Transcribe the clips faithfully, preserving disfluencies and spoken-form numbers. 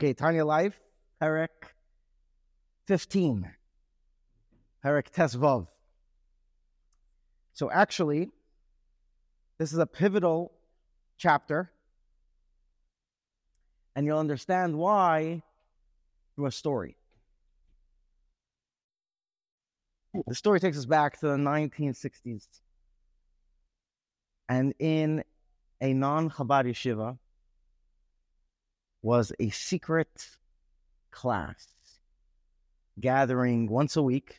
Okay, Tanya Life, Perek fifteen, Perek Tesvav. So actually, this is a pivotal chapter, and you'll understand why through a story. The story takes us back to the nineteen sixties. And in a non-Chabad yeshiva was a secret class gathering once a week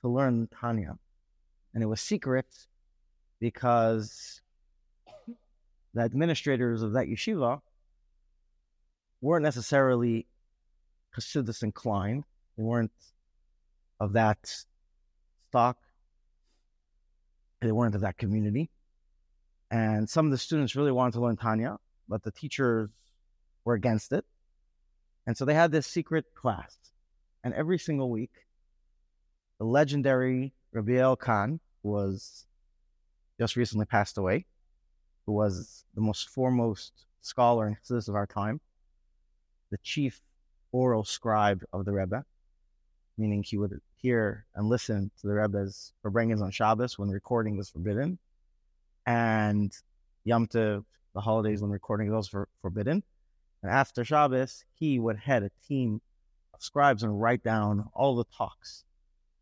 to learn Tanya. And it was secret because the administrators of that yeshiva weren't necessarily Chassidus inclined. They weren't of that stock. They weren't of that community. And some of the students really wanted to learn Tanya, but the teachers were against it. And so they had this secret class. And every single week, the legendary Rabbi Yael Kahn, who was just recently passed away, who was the most foremost scholar and Chassidus of our time, the chief oral scribe of the Rebbe, meaning he would hear and listen to the Rebbe's habrengans on Shabbos when recording was forbidden, and Yom Tov, the holidays, when recording those for forbidden. And after Shabbos, he would head a team of scribes and write down all the talks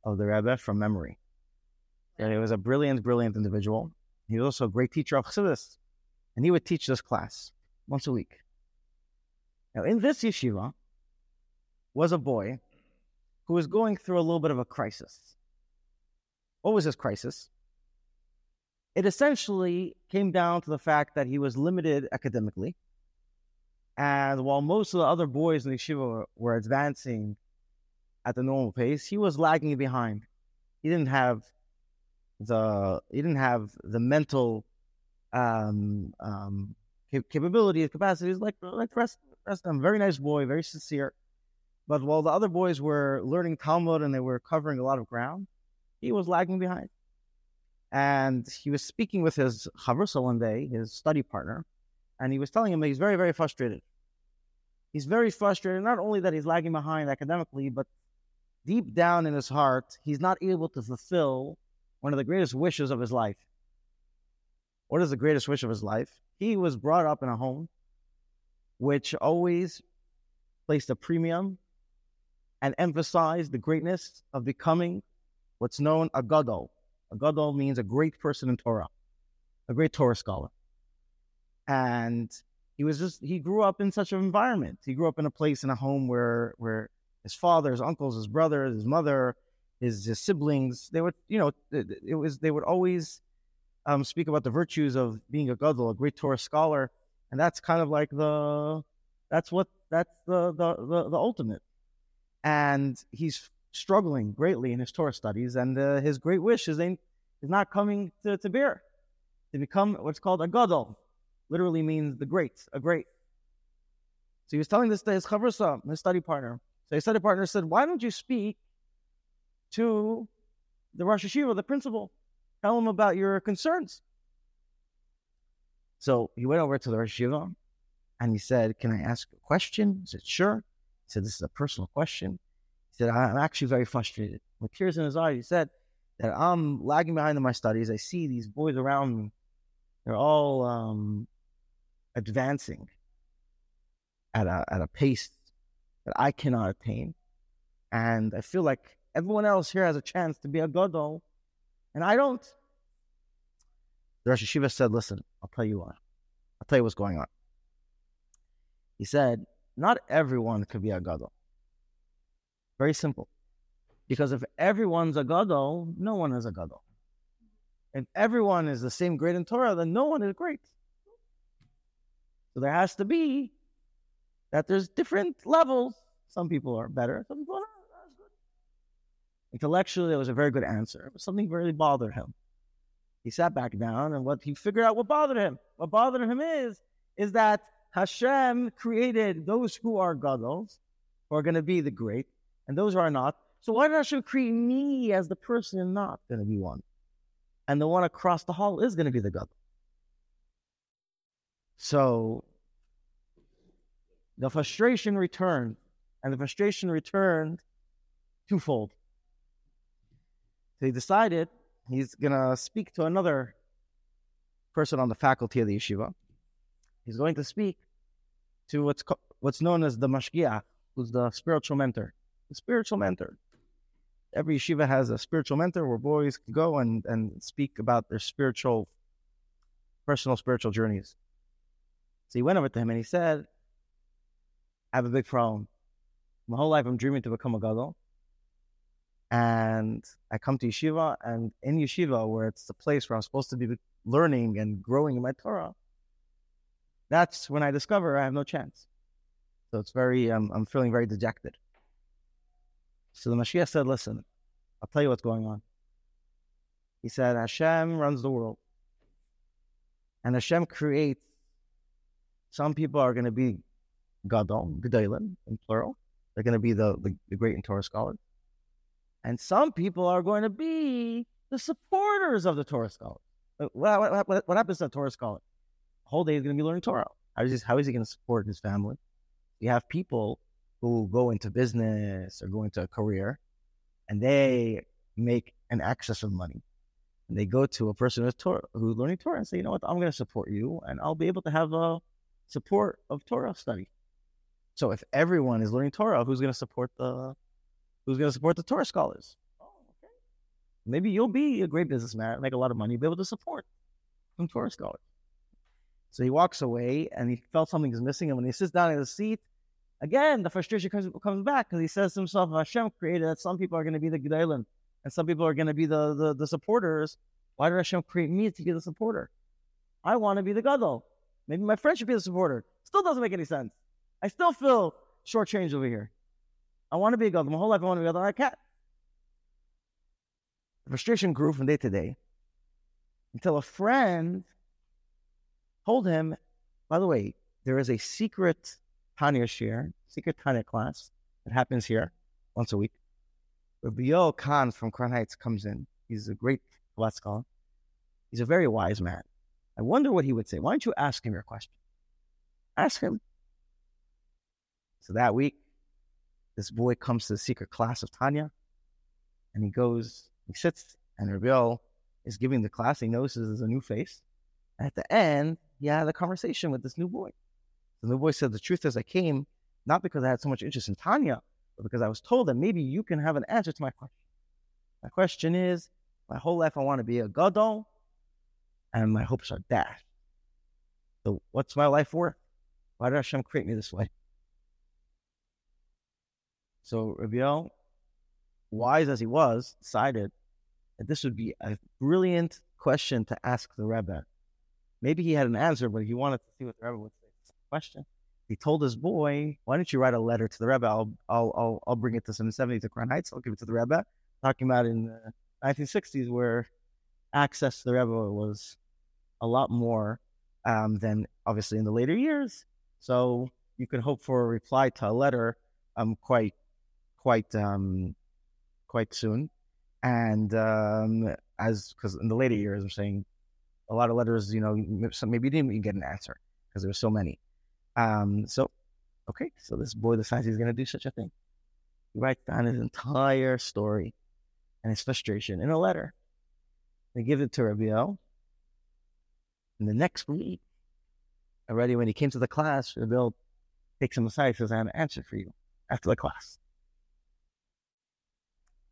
of the Rebbe from memory. And he was a brilliant, brilliant individual. He was also a great teacher of Chassidus, and he would teach this class once a week. Now, in this yeshiva was a boy who was going through a little bit of a crisis. What was his crisis? It essentially came down to the fact that he was limited academically. And while most of the other boys in the yeshiva were advancing at the normal pace, he was lagging behind. He didn't have the he didn't have the mental um, um, capabilities, capacities like like the rest, rest of them. Very nice boy, very sincere. But while the other boys were learning Talmud and they were covering a lot of ground, he was lagging behind. And he was speaking with his chavrusa one day, his study partner, and he was telling him that he's very, very frustrated. He's very frustrated, not only that he's lagging behind academically, but deep down in his heart, he's not able to fulfill one of the greatest wishes of his life. What is the greatest wish of his life? He was brought up in a home which always placed a premium and emphasized the greatness of becoming what's known a gadol. A gadol means a great person in Torah, a great Torah scholar. And he was just, he grew up in such an environment. He grew up in a place, in a home where, where his father, his uncles, his brothers, his mother, his, his siblings, they would, you know, it, it was, they would always um, speak about the virtues of being a gadol, a great Torah scholar. And that's kind of like the, that's what, that's the, the, the, the ultimate. And he's struggling greatly in his Torah studies, and uh, his great wish is, in, is not coming to, to bear, to become what's called a gadol, literally means the great, a great. So he was telling this to his chavrusa, his study partner. So his study partner said, why don't you speak to the Rosh Yeshiva, the principal, tell him about your concerns. So he went over to the Rosh Yeshiva, and he said, can I ask a question? He said, sure. He said, this is a personal question. He said, I'm actually very frustrated. With tears in his eyes, he said that I'm lagging behind in my studies. I see these boys around me. They're all um, advancing at a, at a pace that I cannot attain. And I feel like everyone else here has a chance to be a gadol, and I don't. The Rosh Yeshiva said, listen, I'll tell you what. I'll tell you what's going on. He said, not everyone could be a gadol. Very simple. Because if everyone's a gadol, no one is a gadol. If everyone is the same grade in Torah, then no one is great. So there has to be that there's different levels. Some people are better, some people are not as good. Intellectually, it was a very good answer, but something really bothered him. He sat back down, and what he figured out what bothered him. What bothered him is, is that Hashem created those who are gadols, who are going to be the great, and those who are not. So why did Hashem create me as the person not going to be one? And the one across the hall is going to be the gadol. So The frustration returned, and the frustration returned twofold. So he decided he's going to speak to another person on the faculty of the yeshiva. He's going to speak to what's co- what's known as the mashgiach, who's the spiritual mentor. The spiritual mentor. Every yeshiva has a spiritual mentor where boys can go and, and speak about their spiritual, personal spiritual journeys. So he went over to him and he said, I have a big problem. My whole life I'm dreaming to become a gadol. And I come to yeshiva, and in yeshiva, where it's the place where I'm supposed to be learning and growing in my Torah, that's when I discover I have no chance. So it's very, um, I'm feeling very dejected. So the Mashiach said, listen, I'll tell you what's going on. He said, Hashem runs the world. And Hashem creates, some people are going to be gadol, gedolim, in plural. They're going to be the, the, the great and Torah scholars. And some people are going to be the supporters of the Torah scholar. What, what, what happens to a Torah scholar? The whole day he's going to be learning Torah. How is, this, how is he going to support his family? You have people who go into business or go into a career, and they make an excess of money. And they go to a person who's, Torah, who's learning Torah and say, you know what, I'm going to support you, and I'll be able to have a support of Torah study. So if everyone is learning Torah, who's going to support the... who's going to support the Torah scholars? Oh, okay. Maybe you'll be a great businessman, make a lot of money, be able to support some Torah scholars. So he walks away, and he felt something is missing. And when he sits down in the seat, again, the frustration comes, comes back, because he says to himself, Hashem created that some people are going to be the gedolim, and some people are going to be the, the, the supporters. Why did Hashem create me to be the supporter? I want to be the gadol. Maybe my friend should be the supporter. Still doesn't make any sense. I still feel shortchanged over here. I want to be a gadol. My whole life I want to be a gadol. I can't. The frustration grew from day to day until a friend told him, by the way, there is a secret Tanya shir, secret Tanya class that happens here once a week. Rabbi Yoel Kahn from Crown Heights comes in. He's a great Kabbalah scholar. He's a very wise man. I wonder what he would say. Why don't you ask him your question? Ask him. So that week, this boy comes to the secret class of Tanya, and he goes, he sits, and Rabbi Yoel is giving the class. He notices there's a new face. And at the end, he had a conversation with this new boy. The new boy said, the truth is I came not because I had so much interest in Tanya, but because I was told that maybe you can have an answer to my question. My question is, my whole life I want to be a gadol, and my hopes are dashed. So what's my life worth? Why did Hashem create me this way? So Rabbi Yoel, wise as he was, decided that this would be a brilliant question to ask the Rebbe. Maybe he had an answer, but he wanted to see what the Rebbe would say to the question. He told his boy, why don't you write a letter to the Rebbe? I'll I'll I'll, I'll bring it to seven seventy to Crown Heights. I'll give it to the Rebbe. Talking about in the nineteen sixties where access to the Rebbe was a lot more um, than obviously in the later years. So you could hope for a reply to a letter um, quite quite um, quite soon, and um, as because in the later years, I'm saying a lot of letters, you know, maybe you didn't even get an answer because there were so many. Um, so, okay, so this boy decides he's going to do such a thing. He writes down his entire story and his frustration in a letter. They give it to Rabbi Yoel, and the next week, already when he came to the class, Rabbi Yoel takes him aside and says, I have an answer for you after the class.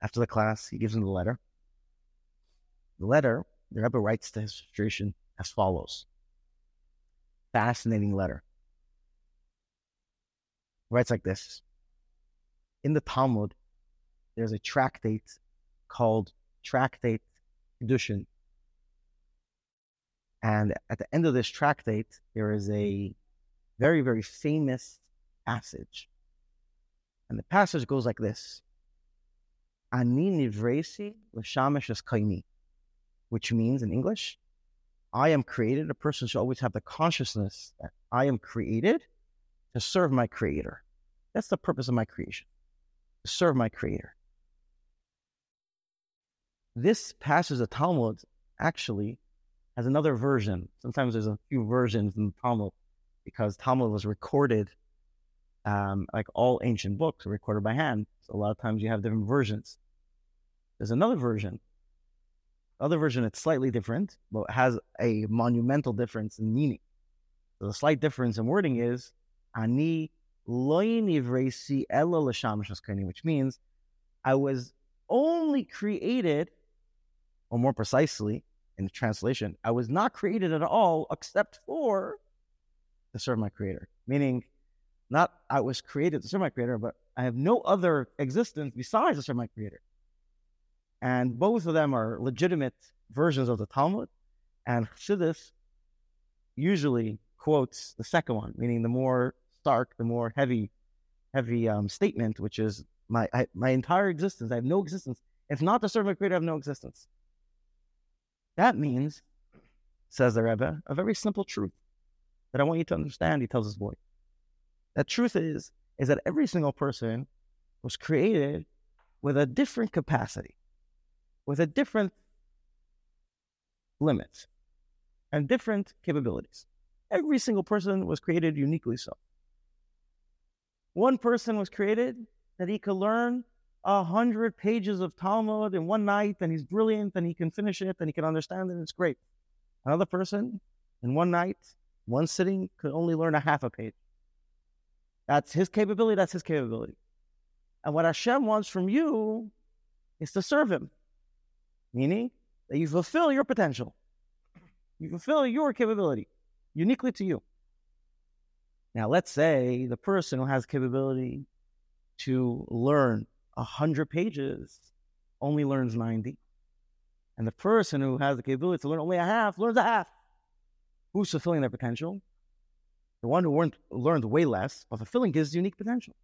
After the class, he gives him the letter. The letter, the Rebbe writes to his frustration as follows. Fascinating letter. He writes like this. In the Talmud, there's a tractate called Tractate Kedushin. And at the end of this tractate, there is a very, very famous passage. And the passage goes like this. Ani nivresi l'shamesh es kaimi, which means in English, I am created. A person should always have the consciousness that I am created to serve my creator. That's the purpose of my creation, to serve my creator. This passage of Talmud actually has another version. Sometimes there's a few versions in the Talmud because Talmud was recorded Um, like all ancient books are recorded by hand. So a lot of times you have different versions. There's another version. Other version, it's slightly different, but it has a monumental difference in meaning. So the slight difference in wording is ani loinivresi ella l'shamash haskeni, which means I was only created, or more precisely, in the translation, I was not created at all except for to serve my Creator. Meaning, not I was created to serve my Creator, but I have no other existence besides to serve my Creator. And both of them are legitimate versions of the Talmud. And Chassidus usually quotes the second one, meaning the more stark, the more heavy, heavy um, statement, which is my I, my entire existence. I have no existence. If not to serve my Creator, I have no existence. That means, says the Rebbe, a very simple truth that I want you to understand. He tells his boy, that truth is is that every single person was created with a different capacity, with a different limit and different capabilities. Every single person was created uniquely so. One person was created that he could learn a hundred pages of Talmud in one night, and he's brilliant, and he can finish it, and he can understand it, and it's great. Another person, in one night, one sitting, could only learn a half a page. That's his capability, that's his capability. And what Hashem wants from you is to serve him. Meaning that you fulfill your potential. You fulfill your capability, uniquely to you. Now, let's say the person who has capability to learn one hundred pages only learns ninety. And the person who has the capability to learn only a half learns a half. Who's fulfilling their potential? The one who weren't, learned way less, but fulfilling his unique potential.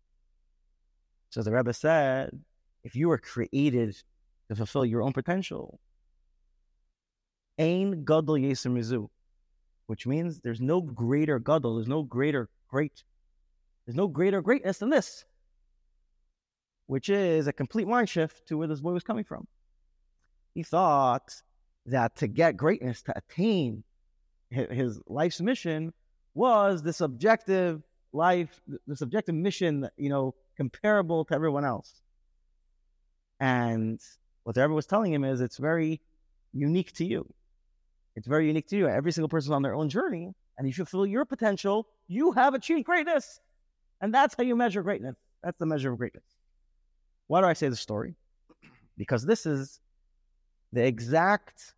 So the Rebbe said, if you were created to fulfill your own potential, ein gadol yeser mizu, which means there's no greater gadol, there's no greater great, there's no greater greatness than this, which is a complete mind shift to where this boy was coming from. He thought that to get greatness, to attain his life's mission, was this objective life, this objective mission, you know, comparable to everyone else. And what the Rebbe was telling him is it's very unique to you. It's very unique to you. Every single person is on their own journey, and you should fulfill your potential. You have achieved greatness. And that's how you measure greatness. That's the measure of greatness. Why do I say this story? Because this is the exact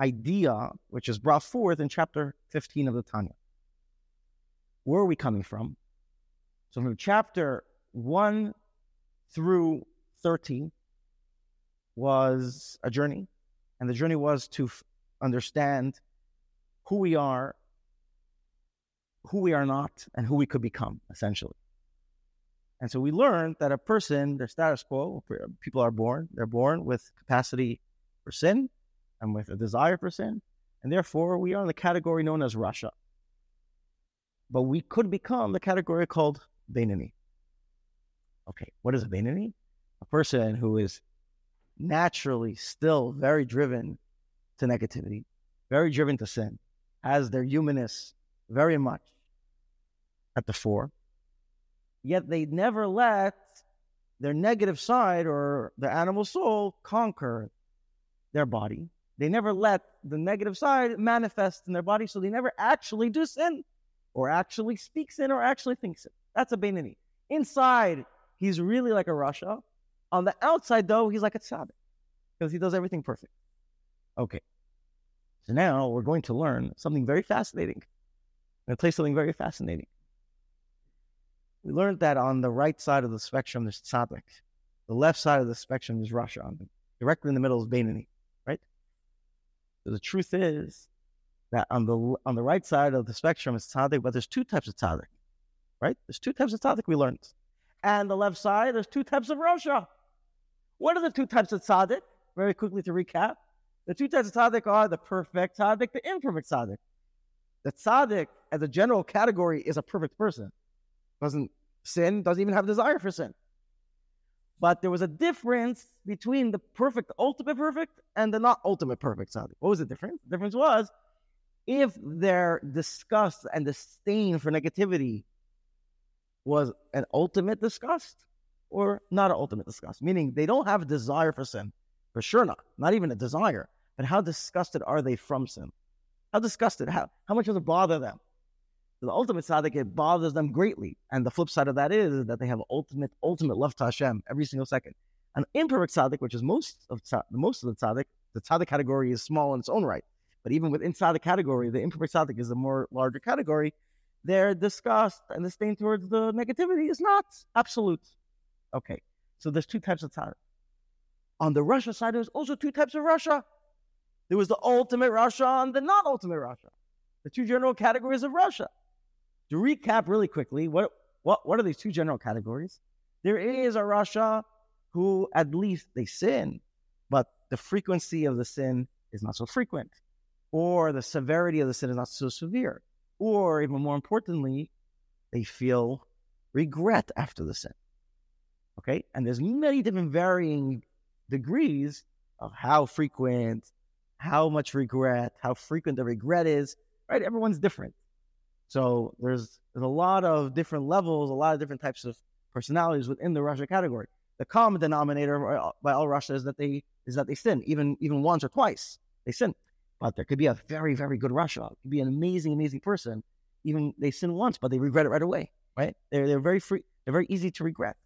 idea which is brought forth in chapter fifteen of the Tanya. Where are we coming from? So from chapter one through thirteen was a journey, and the journey was to f- understand who we are, who we are not, and who we could become, essentially. And so we learned that a person, their status quo, people are born, they're born with capacity for sin and with a desire for sin, and therefore we are in the category known as Rasha. But we could become the category called Beinoni. Okay, what is a Beinoni? A person who is naturally still very driven to negativity, very driven to sin, has their humanness very much at the fore, yet they never let their negative side or their animal soul conquer their body. They never let the negative side manifest in their body, so they never actually do sin, or actually speak sin, or actually think sin. That's a Beinoni. Inside, he's really like a Rasha. On the outside, though, he's like a Tzaddik, because he does everything perfect. Okay. So now we're going to learn something very fascinating. I'm going to tell you something very fascinating. We learned that on the right side of the spectrum, there's Tzaddik. The left side of the spectrum is Rasha. Directly in the middle is Beinoni, right? So the truth is that on the on the right side of the spectrum is Tzaddik, but there's two types of Tzaddik, right? There's two types of Tzaddik we learned. And the left side, there's two types of Rasha. What are the two types of Tzaddik? Very quickly to recap. The two types of Tzaddik are the perfect Tzaddik, the imperfect Tzaddik. The Tzaddik, as a general category, is a perfect person. Doesn't sin, doesn't even have desire for sin. But there was a difference between the perfect, ultimate perfect, and the not ultimate perfect Tzaddik. What was the difference? The difference was, if their disgust and disdain for negativity was an ultimate disgust or not an ultimate disgust, meaning they don't have a desire for sin, for sure not, not even a desire, but how disgusted are they from sin? How disgusted, how, how much does it bother them? The ultimate tzaddik, it bothers them greatly. And the flip side of that is that they have ultimate, ultimate love to Hashem every single second. An imperfect tzaddik, which is most of tzaddik, most of the tzaddik, the tzaddik category is small in its own right. But even within tzaddik category, the imperfect tzaddik is a more larger category. Their disgust and disdain towards the negativity is not absolute. Okay, so there's two types of tzaddik. On the Russia side, there's also two types of Russia. There was the ultimate Russia and the not ultimate Russia. The two general categories of Russia. To recap really quickly, what what what are these two general categories? There is a Russia who at least they sin, but the frequency of the sin is not so frequent, or the severity of the sin is not so severe, or even more importantly, they feel regret after the sin. Okay, and there's many different varying degrees of how frequent, how much regret, how frequent the regret is. Right, everyone's different. So there's, there's a lot of different levels, a lot of different types of personalities within the Russia category. The common denominator by all Russia is that they is that they sin, even even once or twice they sin. But there could be a very very good Russia, it could be an amazing amazing person, even they sin once but they regret it right away. Right? They're they're very free, they're very easy to regret.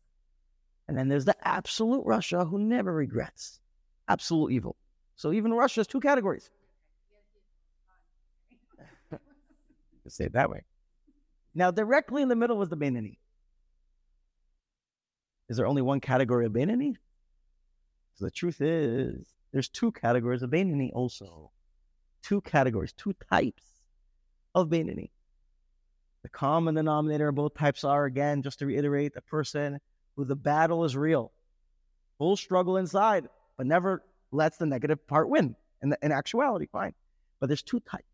And then there's the absolute Russia who never regrets, absolute evil. So even Russia has two categories. Say it that way. Now, directly in the middle was the Beinoni. Is there only one category of Beinoni? So the truth is, there's two categories of Beinoni also. Two categories, two types of Beinoni. The common denominator of both types are, again, just to reiterate, a person who the battle is real. Full struggle inside, but never lets the negative part win. In, the, in actuality, fine. But there's two types.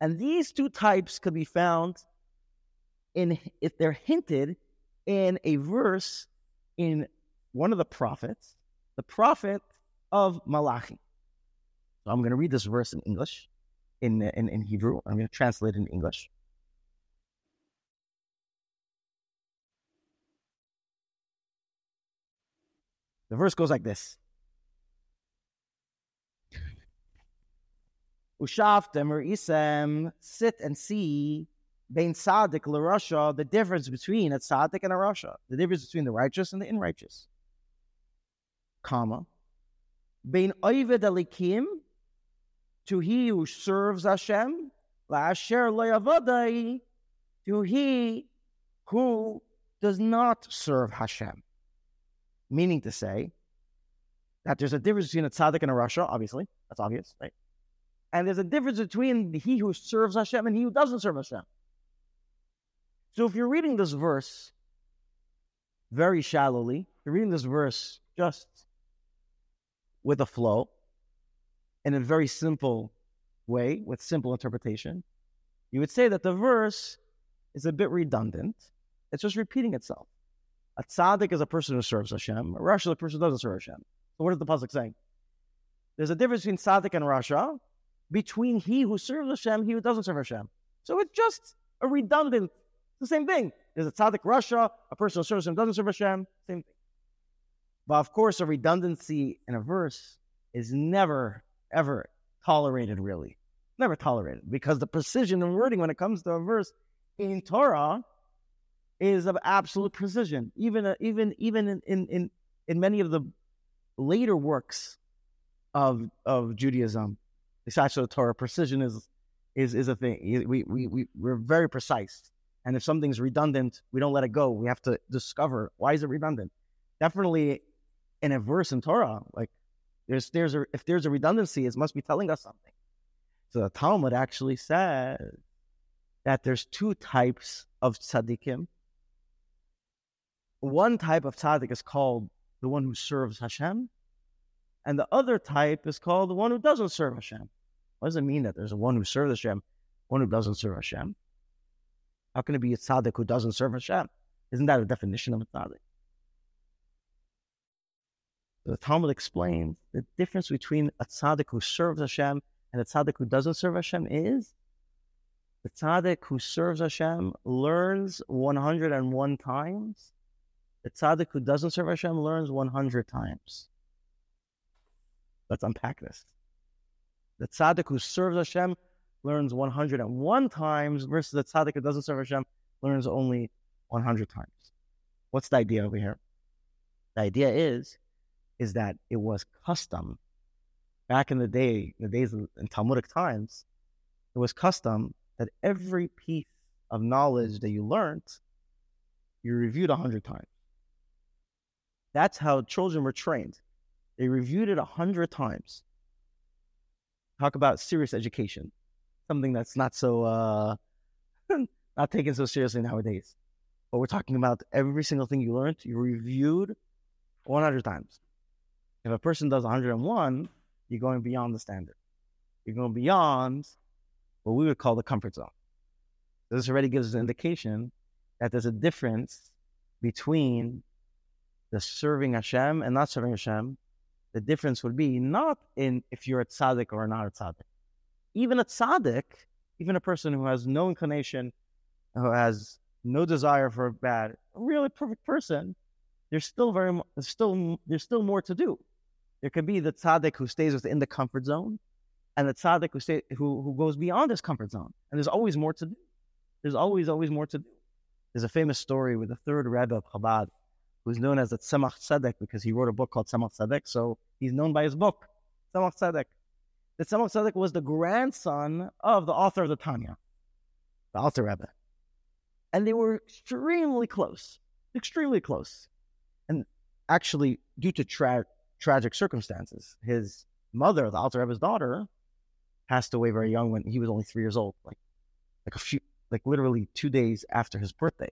And these two types could be found in, if they're hinted in a verse in one of the prophets, the prophet of Malachi. So I'm going to read this verse in English, in, in, in Hebrew. I'm going to translate it in English. The verse goes like this. Ushaftem or Isem, sit and see, Bein Tzaddik LaRasha, the difference between a Tzaddik and a Rasha, the difference between the righteous and the unrighteous. Comma. Bein Oived Alikim, to he who serves Hashem, La'asher Lo'yavadai, to he who does not serve Hashem. Meaning to say that there's a difference between a Tzaddik and a Rasha, obviously. That's obvious, right? And there's a difference between he who serves Hashem and he who doesn't serve Hashem. So if you're reading this verse very shallowly, you're reading this verse just with a flow, in a very simple way, with simple interpretation, you would say that the verse is a bit redundant. It's just repeating itself. A tzaddik is a person who serves Hashem. A Rasha is a person who doesn't serve Hashem. So what is the pasuk saying? There's a difference between tzaddik and Rasha, between he who serves Hashem and he who doesn't serve Hashem. So it's just a redundant, the same thing. There's a tzaddik Rasha, a person who serves Hashem doesn't serve Hashem, same thing. But of course, a redundancy in a verse is never, ever tolerated, really. Never tolerated, because the precision in wording when it comes to a verse in Torah is of absolute precision. Even even even in, in, in, in many of the later works of, of Judaism, besides the Torah, precision is is is a thing. We we we we're very precise, and if something's redundant, we don't let it go. We have to discover why is it redundant. Definitely, in a verse in Torah, like there's there's a, if there's a redundancy, it must be telling us something. So the Talmud actually says that there's two types of tzaddikim. One type of tzaddik is called the one who serves Hashem, and the other type is called the one who doesn't serve Hashem. What does it mean that there's a one who serves Hashem, one who doesn't serve Hashem? How can it be a tzaddik who doesn't serve Hashem? Isn't that a definition of a tzaddik? The Talmud explains the difference between a tzaddik who serves Hashem and a tzaddik who doesn't serve Hashem is The tzaddik who serves Hashem learns one hundred and one times. The tzaddik who doesn't serve Hashem learns one hundred times. Let's unpack this. The tzaddik who serves Hashem learns one hundred and one times versus the tzaddik who doesn't serve Hashem learns only one hundred times. What's the idea over here? The idea is, is that it was custom. Back in the day, the days in Talmudic times, it was custom that every piece of knowledge that you learned, you reviewed one hundred times. That's how children were trained. They reviewed it one hundred times. Talk about serious education, something that's not so, uh, not taken so seriously nowadays. But we're talking about every single thing you learned, you reviewed one hundred times. If a person does one hundred and one, you're going beyond the standard. You're going beyond what we would call the comfort zone. This already gives us an indication that there's a difference between the serving Hashem and not serving Hashem. The difference would be not in if you're a tzaddik or not a tzaddik. Even a tzaddik, even a person who has no inclination, who has no desire for bad, a really perfect person, there's still very, there's still, there's still more to do. There could be the tzaddik who stays within the comfort zone, and the tzaddik who stay, who who goes beyond his comfort zone. And there's always more to do. There's always, always more to do. There's a famous story with the third Rebbe of Chabad, who's known as the Tzemach Tzedek because he wrote a book called Tzemach Tzedek, so he's known by his book, Tzemach Tzedek. The Tzemach Tzedek was the grandson of the author of the Tanya, the Alter Rebbe. And they were extremely close, extremely close. And actually, due to tra tragic circumstances, his mother, the Alter Rebbe's daughter, passed away very young when he was only three years old, like like a few, like literally two days after his birthday,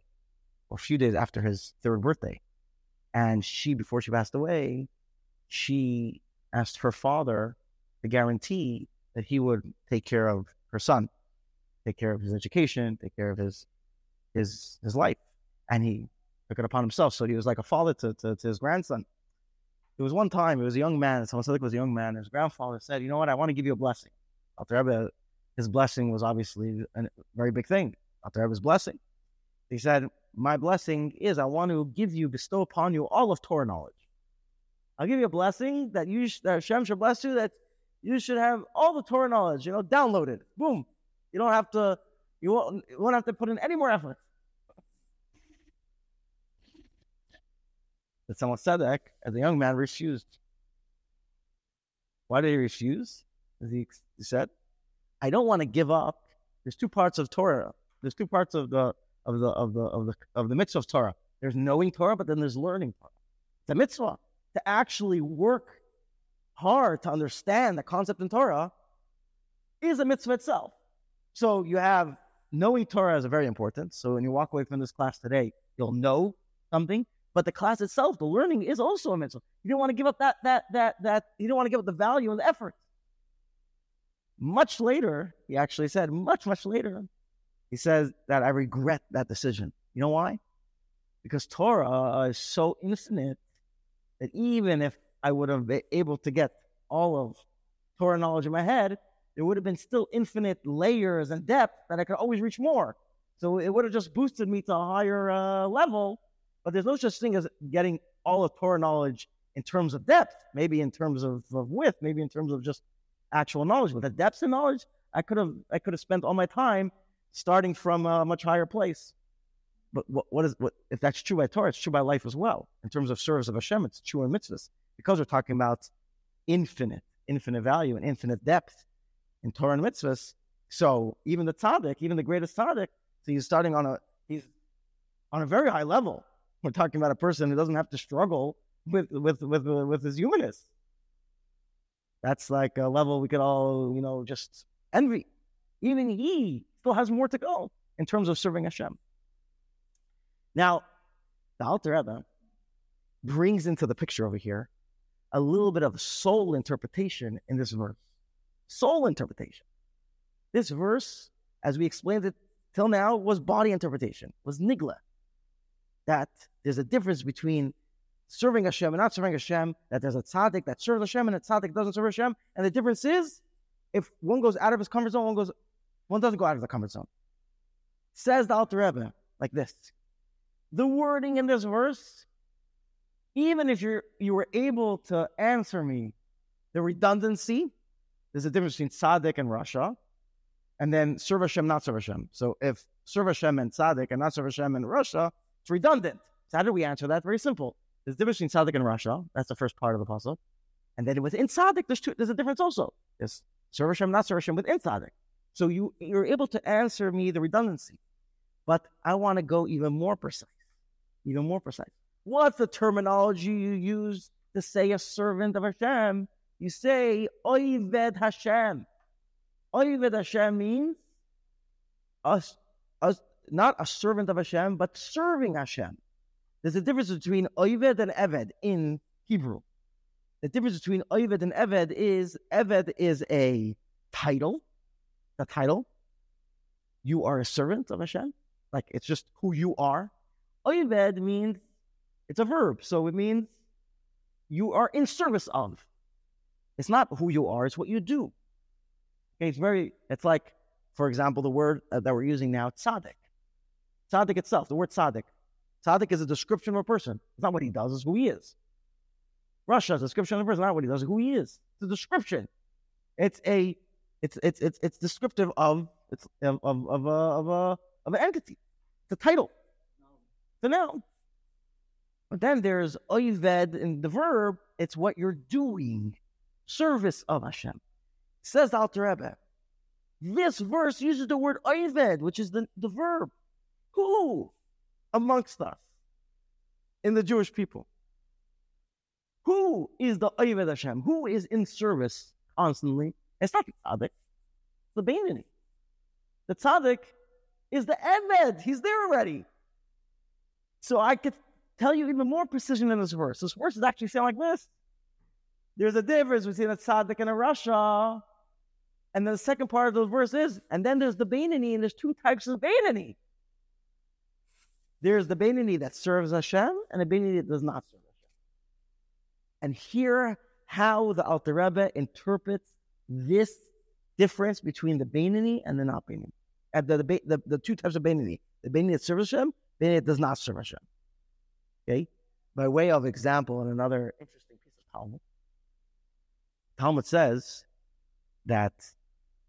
or a few days after his third birthday. And she, before she passed away, she asked her father to guarantee that he would take care of her son, take care of his education, take care of his his his life. And he took it upon himself. So he was like a father to, to, to his grandson. There was one time, it was a young man, Tzemach Tzedek was a young man, and his grandfather said, you know what, I want to give you a blessing. Alter Rebbe, his blessing was obviously a very big thing. Alter Rebbe's blessing. He said, my blessing is I want to give you, bestow upon you all of Torah knowledge. I'll give you a blessing that you, that Hashem should bless you, that you should have all the Torah knowledge, you know, downloaded. Boom. You don't have to, you won't, you won't have to put in any more effort. But Tzemach Tzedek, as a young man, refused. Why did he refuse? As he said, I don't want to give up. There's two parts of Torah. There's two parts of the of the of the of the of the mitzvah of Torah. There's knowing Torah, but then there's learning Torah. The mitzvah to actually work hard to understand the concept in Torah is a mitzvah itself. So you have knowing Torah is very important. So when you walk away from this class today, you'll know something. But the class itself, the learning is also a mitzvah. You don't want to give up that, that, that, that, you don't want to give up the value and the effort. Much later, he actually said, much, much later, he says that I regret that decision. You know why? Because Torah is so infinite that even if I would have been able to get all of Torah knowledge in my head, there would have been still infinite layers and depth that I could always reach more. So it would have just boosted me to a higher uh, level. But there's no such thing as getting all of Torah knowledge in terms of depth, maybe in terms of, of width, maybe in terms of just actual knowledge. With the depths in knowledge, I could have I could have spent all my time starting from a much higher place. But what, what is what, if that's true by Torah, it's true by life as well. In terms of service of Hashem, it's true in mitzvahs because we're talking about infinite, infinite value and infinite depth in Torah and mitzvahs. So even the tzaddik, even the greatest tzaddik, so he's starting on a he's on a very high level. We're talking about a person who doesn't have to struggle with with with with his humanness. That's like a level we could all, you know, just envy. Even he still has more to go in terms of serving Hashem. Now, the Alter Rebbe brings into the picture over here a little bit of soul interpretation in this verse. Soul interpretation. This verse, as we explained it till now, was body interpretation, was nigla. That there's a difference between serving Hashem and not serving Hashem, that there's a tzaddik that serves Hashem and a tzaddik doesn't serve Hashem. And the difference is, if one goes out of his comfort zone, one goes One doesn't go out of the comfort zone. Says the Alter Rebbe like this. The wording in this verse, even if you you were able to answer me, the redundancy, there's a difference between tzaddik and rasha, and then serve Hashem, not serve Hashem. So if serve Hashem and tzaddik and not serve Hashem and rasha, it's redundant. So how do we answer that? Very simple. There's a difference between tzaddik and rasha. That's the first part of the pasuk. And then within tzaddik, there's two, there's a difference also. There's serve Hashem, not serve Hashem within tzaddik. So you you're able to answer me the redundancy. But I want to go even more precise. Even more precise. What's the terminology you use to say a servant of Hashem? You say, Oyved Hashem. Oyved Hashem means us, us, not a servant of Hashem, but serving Hashem. There's a difference between Oyved and Eved in Hebrew. The difference between Oyved and Eved is, Eved is a title. The title. You are a servant of Hashem. Like, it's just who you are. Oyved means, it's a verb, so it means you are in service of. It's not who you are, it's what you do. Okay, it's very, it's like, for example, the word uh, that we're using now, tzaddik. Tzaddik itself, the word tzaddik. Tzaddik is a description of a person. It's not what he does, it's who he is. Rasha is a description of a person, not what he does, it's who he is. It's a description. It's a, it's, it's, it's, it's descriptive of, it's of, of, of a, of a, of an entity. It's a title. So now, but then there's Oyved in the verb, it's what you're doing. Service of Hashem. Says the Alter Rebbe, this verse uses the word Oyved, which is the, the verb. Who amongst us in the Jewish people? Who is the Oyved Hashem? Who is in service constantly? It's not the tzaddik, it's the Beinoni. The tzaddik is the Eved. He's there already. So I could tell you even more precision in this verse. This verse is actually saying like this. There's a difference between a tzaddik and a rasha. And then the second part of the verse is, and then there's the Beinoni, and there's two types of Beinoni. There's the Beinoni that serves Hashem, and the Beinoni that does not serve Hashem. And hear how the Alter Rebbe interprets this difference between the Beinoni and the not Beinoni. And the, the, the, the two types of Beinoni. The Beinoni that serves Hashem, the Beinoni that does not serve Hashem. Okay? By way of example, in another interesting piece of Talmud, Talmud says that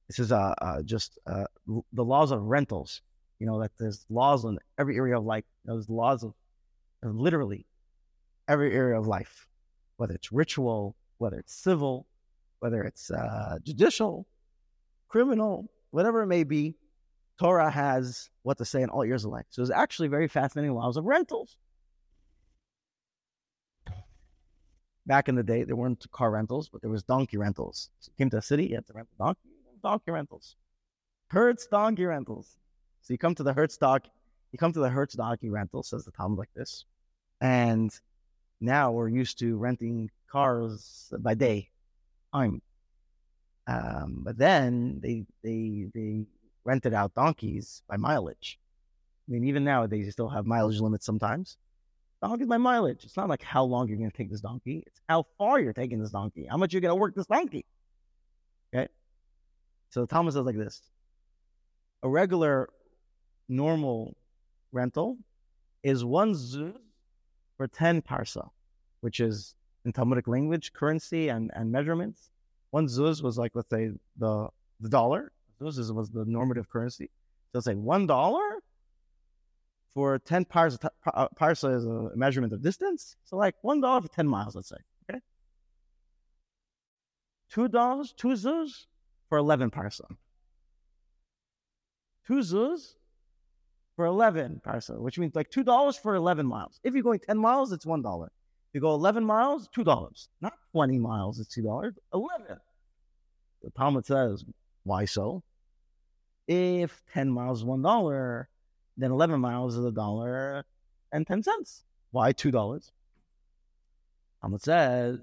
this is uh, uh, just uh, the laws of rentals. You know, that there's laws in every area of life. You know, there's laws of, of literally every area of life, whether it's ritual, whether it's civil, whether it's uh, judicial, criminal, whatever it may be. Torah has what to say in all areas of life. So there's actually very fascinating laws of rentals. Back in the day, there weren't car rentals, but there was donkey rentals. So you came to a city, you had to rent a donkey, donkey rentals. Hertz donkey rentals. So you come to the Hertz donkey, you come to the Hertz donkey rental, says the Talmud like this. And now we're used to renting cars by day. I'm. Um, but then they, they, they rented out donkeys by mileage. I mean, even nowadays, you still have mileage limits sometimes. Donkey's by mileage. It's not like how long you're going to take this donkey. It's how far you're taking this donkey. How much you're going to work this donkey. Okay? So the Talmud says like this. A regular, normal rental is one zuz for ten parsa, which is, in Talmudic language, currency and, and measurements. One zuz was like, let's say, the, the dollar. Zuz was the normative currency. So it's like one dollar. For ten parsa, parsa is a measurement of distance. So like one dollar for ten miles, let's say. Okay. two dollars, two zuz for eleven parsa. Two zuz for eleven parsa, which means like two dollars for eleven miles. If you're going ten miles, it's one dollar. If you go eleven miles, two dollars. Not twenty miles, it's two dollars. eleven. The Talmud says, why so? If ten miles is one dollar, then eleven miles is a dollar and ten cents. Why two dollars? Talmud says,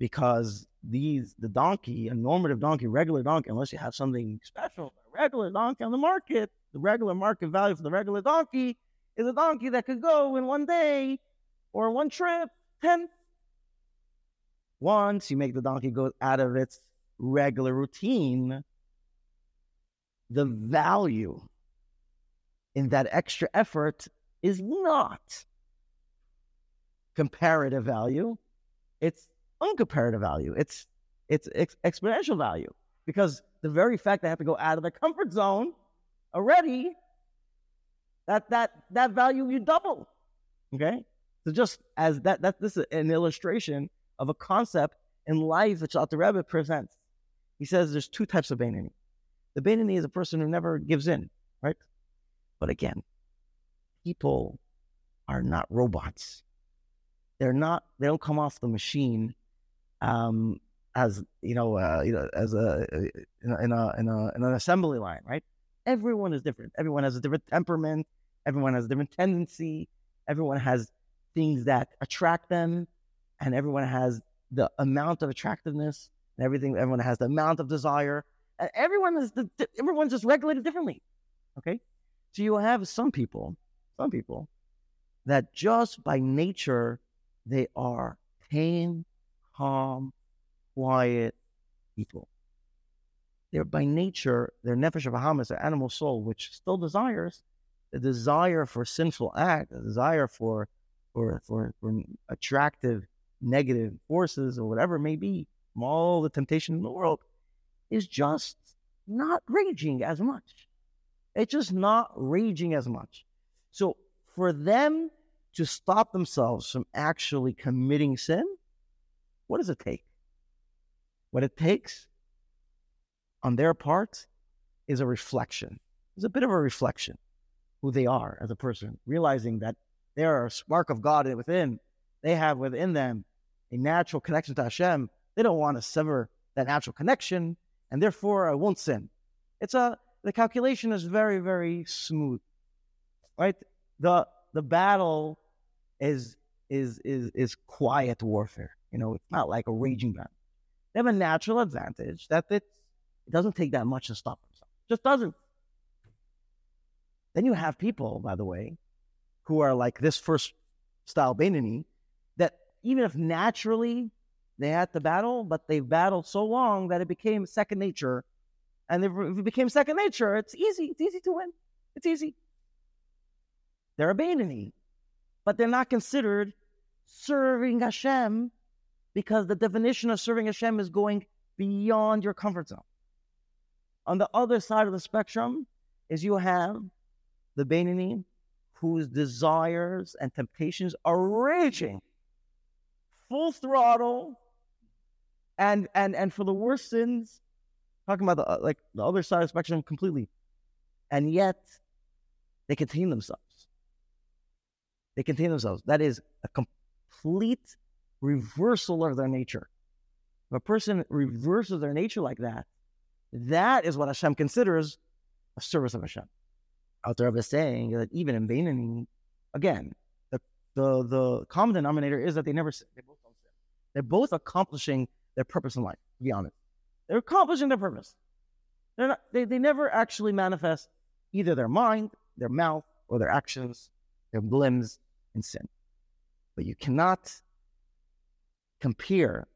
because these, the donkey, a normative donkey, regular donkey, unless you have something special, a regular donkey on the market, the regular market value for the regular donkey is a donkey that could go in one day or one trip, ten. Once you make the donkey go out of its regular routine, the value in that extra effort is not comparative value. It's uncomparative value. It's it's ex- exponential value, because the very fact that I have to go out of the comfort zone already, that that that value you double. Okay, so just as that that this is an illustration of a concept in life that Alter Rebbe presents. He says there's two types of Beinoni. The Beinoni is a person who never gives in, right? But again, people are not robots. They're not. They don't come off the machine um, as you know, uh, you know, as a in a, in a in a in an assembly line, right? Everyone is different. Everyone has a different temperament. Everyone has a different tendency. Everyone has things that attract them, and everyone has the amount of attractiveness and everything. Everyone has the amount of desire. And everyone is the, everyone's just regulated differently. Okay, so you have some people, some people, that just by nature, they are tame, calm, quiet people. They're by nature, their nefesh habahamis, their animal soul, which still desires, the desire for sinful act, the desire for, for, for, for attractive, negative forces or whatever it may be, from all the temptation in the world, is just not raging as much. It's just not raging as much. So for them, to stop themselves from actually committing sin, what does it take? What it takes on their part is a reflection. It's a bit of a reflection who they are as a person, realizing that they are a spark of God within. They have within them a natural connection to Hashem. They don't want to sever that natural connection, and therefore I won't sin. It's a, the calculation is very, very smooth, right? The, the battle is, is, is, is quiet warfare. You know, it's not like a raging battle. They have a natural advantage that it, it doesn't take that much to stop themselves. It just doesn't. Then you have people, by the way, who are like this first style Beinoni, that even if naturally they had to battle, but they've battled so long that it became second nature. And if it became second nature, it's easy. It's easy to win. It's easy. They're a Beinoni, but they're not considered serving Hashem, because the definition of serving Hashem is going beyond your comfort zone. On the other side of the spectrum is you have the Beinoni whose desires and temptations are raging, full throttle, and and and for the worst sins, talking about the, like the other side of the spectrum completely, and yet they contain themselves. They contain themselves. That is a complete reversal of their nature. If a person reverses their nature like that, that is what Hashem considers a service of Hashem. Alter Rebbe is saying that even in Beinoni, again, the, the the common denominator is that they never sin. They both don't sin. They're both accomplishing their purpose in life, to be honest. They're accomplishing their purpose. They're not, they, they never actually manifest either their mind, their mouth, or their actions, their limbs, and sin. But you cannot compare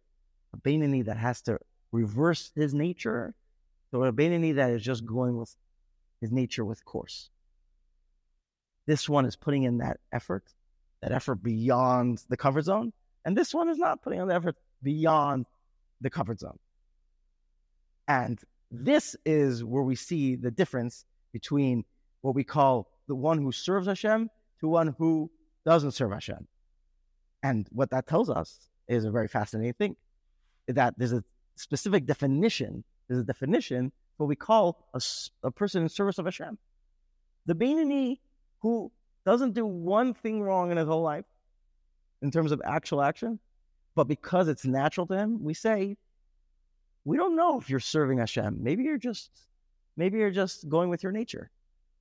a Beinoni that has to reverse his nature to a Beinoni that is just going with his nature with course. This one is putting in that effort, that effort beyond the comfort zone, and this one is not putting in the effort beyond the comfort zone. And this is where we see the difference between what we call the one who serves Hashem to one who doesn't serve Hashem. And what that tells us is a very fascinating thing, that there's a specific definition, there's a definition for what we call a, a person in service of Hashem. The Beinoni who doesn't do one thing wrong in his whole life in terms of actual action, but because it's natural to him, we say, we don't know if you're serving Hashem. Maybe you're just, maybe you're just going with your nature.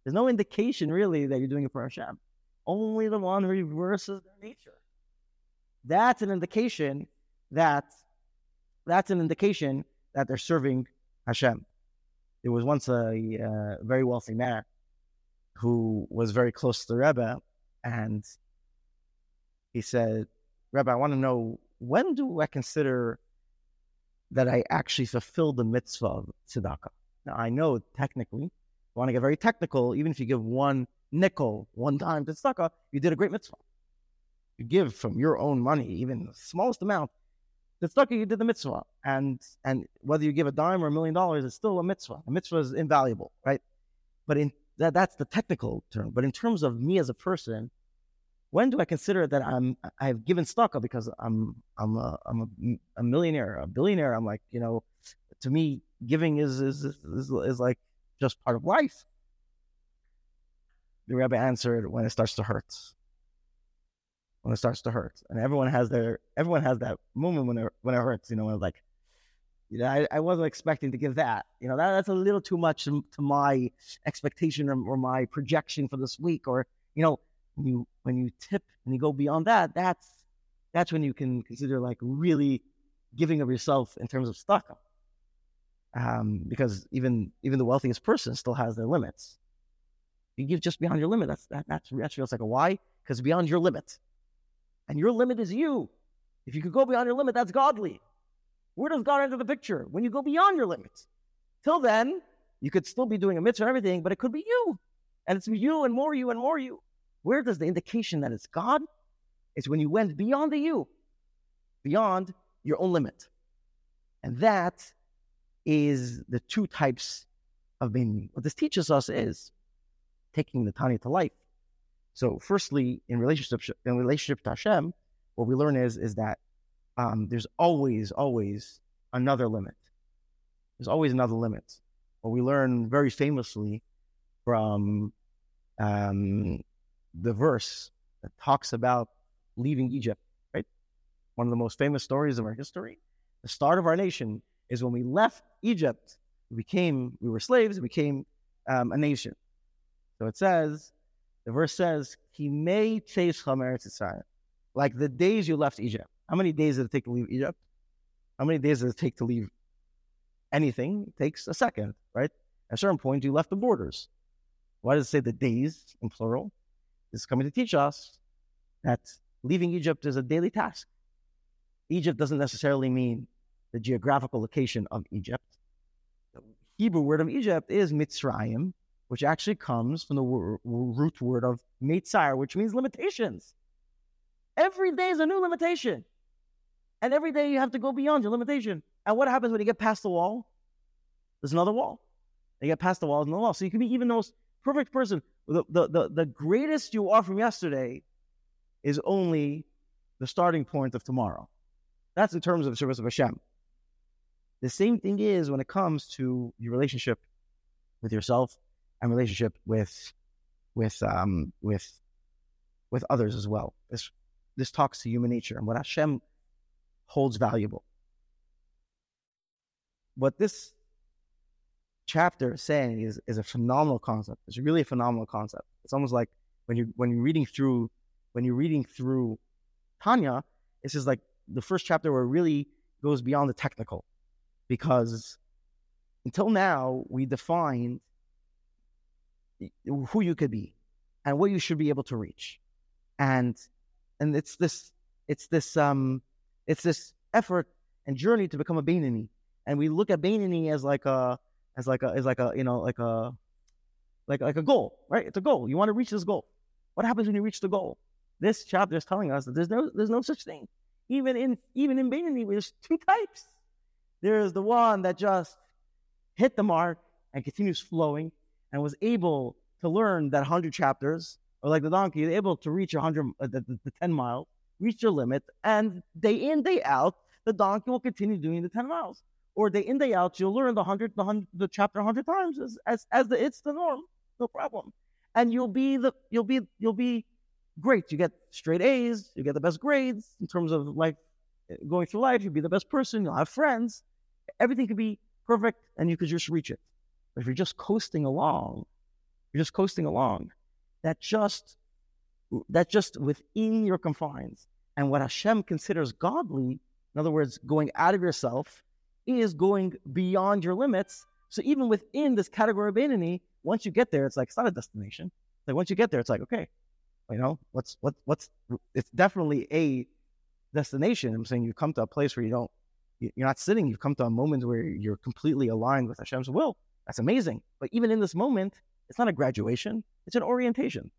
There's no indication really that you're doing it for Hashem. Only the one who reverses their nature. That's an indication that that's an indication that they're serving Hashem. There was once a uh, very wealthy man who was very close to the Rebbe, and he said, "Rebbe, I want to know, when do I consider that I actually fulfilled the mitzvah of tzedakah? Now I know technically You want to get very technical, even if you give one nickel one time to tzedakah, you did a great mitzvah. You give from your own money, even the smallest amount, to tzedakah, you did the mitzvah. And and whether you give a dime or a million dollars, it's still a mitzvah. A mitzvah is invaluable, right? But in that, that's the technical term. But in terms of me as a person, when do I consider that I'm I've given tzedakah because I'm I'm a I'm a, a millionaire, a billionaire? I'm like, you know, to me, giving is is is, is like just part of life. The Rebbe answered, when it starts to hurt. When it starts to hurt, and everyone has their everyone has that moment when it when it hurts. You know, when it's like, you know, I, I wasn't expecting to give that. You know, that, that's a little too much to, to my expectation or, or my projection for this week. Or you know, when you when you tip and you go beyond that, that's that's when you can consider like really giving of yourself in terms of tzedakah. Um, because even even the wealthiest person still has their limits. You give just beyond your limit. That's that, that's that's real tzedakah. Why? Because beyond your limit, and your limit is you. If you could go beyond your limit, that's godly. Where does God enter the picture? When you go beyond your limits. Till then, you could still be doing a mitzvah and everything, but it could be you, and it's you and more you and more you. Where does the indication that it's God? It's when you went beyond the you, beyond your own limit, and that is the two types of Beinoni. What this teaches us is taking the Tanya to life. So, firstly, in relationship in relationship to Hashem, what we learn is is that um, there's always, always another limit. There's always another limit. What we learn very famously from um, the verse that talks about leaving Egypt, right? One of the most famous stories of our history. The start of our nation is when we left Egypt. We became, we were slaves. We became um, a nation. So it says. The verse says, like the days you left Egypt. How many days did it take to leave Egypt? How many days did it take to leave anything? It takes a second, right? At a certain point, you left the borders. Why does it say the days in plural? It's coming to teach us that leaving Egypt is a daily task. Egypt doesn't necessarily mean the geographical location of Egypt. The Hebrew word of Egypt is Mitzrayim, which actually comes from the wor- root word of Meitzar, which means limitations. Every day is a new limitation. And every day you have to go beyond your limitation. And what happens when you get past the wall? There's another wall. You get past the wall, there's another wall. So you can be even the most perfect person. The, the, the, the greatest you are from yesterday is only the starting point of tomorrow. That's in terms of the service of Hashem. The same thing is when it comes to your relationship with yourself, and relationship with, with, um, with, with others as well. This this talks to human nature and what Hashem holds valuable. What this chapter is saying is is a phenomenal concept. It's really a phenomenal concept. It's almost like when you when you're reading through when you're reading through Tanya, this is like the first chapter where it really goes beyond the technical, because until now we defined who you could be and what you should be able to reach. And and it's this it's this um it's this effort and journey to become a Beinoni. And we look at Beinoni as like a as like a as like a you know like a like like a goal, right? It's a goal. You want to reach this goal. What happens when you reach the goal? This chapter is telling us that there's no there's no such thing. Even in even in Beinoni, there's two types. There's the one that just hit the mark and continues flowing, and was able to learn that one hundred chapters, or like the donkey, able to reach one hundred, uh, the, the, the ten mile, reach your limit, and day in, day out, the donkey will continue doing the ten miles. Or day in, day out, you'll learn the hundred, the, hundred, the chapter one hundred times, as, as, as the, it's the norm, no problem. And you'll be the, you'll be, you'll be great. You get straight A's, you get the best grades in terms of like going through life. You'll be the best person. You'll have friends. Everything could be perfect, and you could just reach it. But if you're just coasting along, you're just coasting along, that just, that just within your confines. And what Hashem considers godly, in other words, going out of yourself, is going beyond your limits. So even within this category of Beinoni, once you get there, it's like, it's not a destination. Like once you get there, it's like, okay, you know, what's, what, what's, it's definitely a destination. I'm saying you come to a place where you don't, you're not sitting, you've come to a moment where you're completely aligned with Hashem's will. That's amazing. But even in this moment, it's not a graduation. It's an orientation.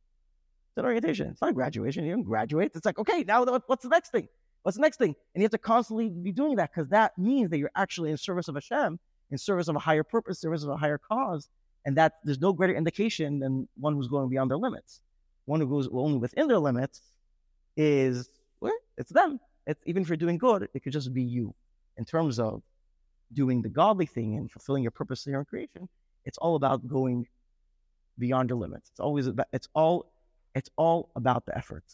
It's an orientation. It's not a graduation. You don't graduate. It's like, okay, now what's the next thing? What's the next thing? And you have to constantly be doing that, because that means that you're actually in service of Hashem, in service of a higher purpose, service of a higher cause. And that there's no greater indication than one who's going beyond their limits. One who goes only within their limits is, well, it's them. It's, even if you're doing good, it could just be you. In terms of doing the godly thing and fulfilling your purpose in your creation, it's all about going beyond your limits. It's always about, it's all, it's all about the effort.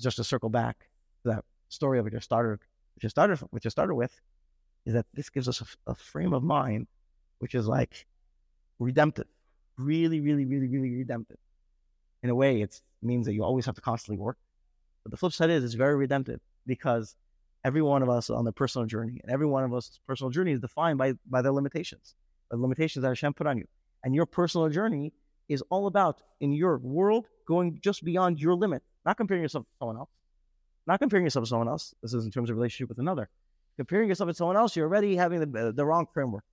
Just to circle back to that story of which I started, which I started, which I started with, is that this gives us a, a frame of mind, which is like redemptive, really, really, really, really redemptive. In a way, it means that you always have to constantly work. But the flip side is, it's very redemptive, because every one of us on the personal journey, and every one of us' personal journey is defined by by their limitations, by the limitations that Hashem put on you. And your personal journey is all about, in your world, going just beyond your limit, not comparing yourself to someone else, not comparing yourself to someone else. This is in terms of relationship with another. Comparing yourself to someone else, you're already having the, the wrong framework.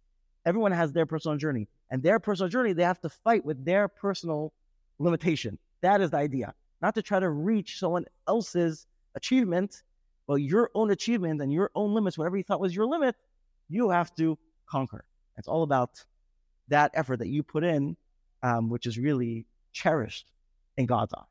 Everyone has their personal journey, and their personal journey, they have to fight with their personal limitation. That is the idea. Not to try to reach someone else's achievement, but your own achievement and your own limits, whatever you thought was your limit, you have to conquer. It's all about that effort that you put in, um, which is really cherished in God's eye.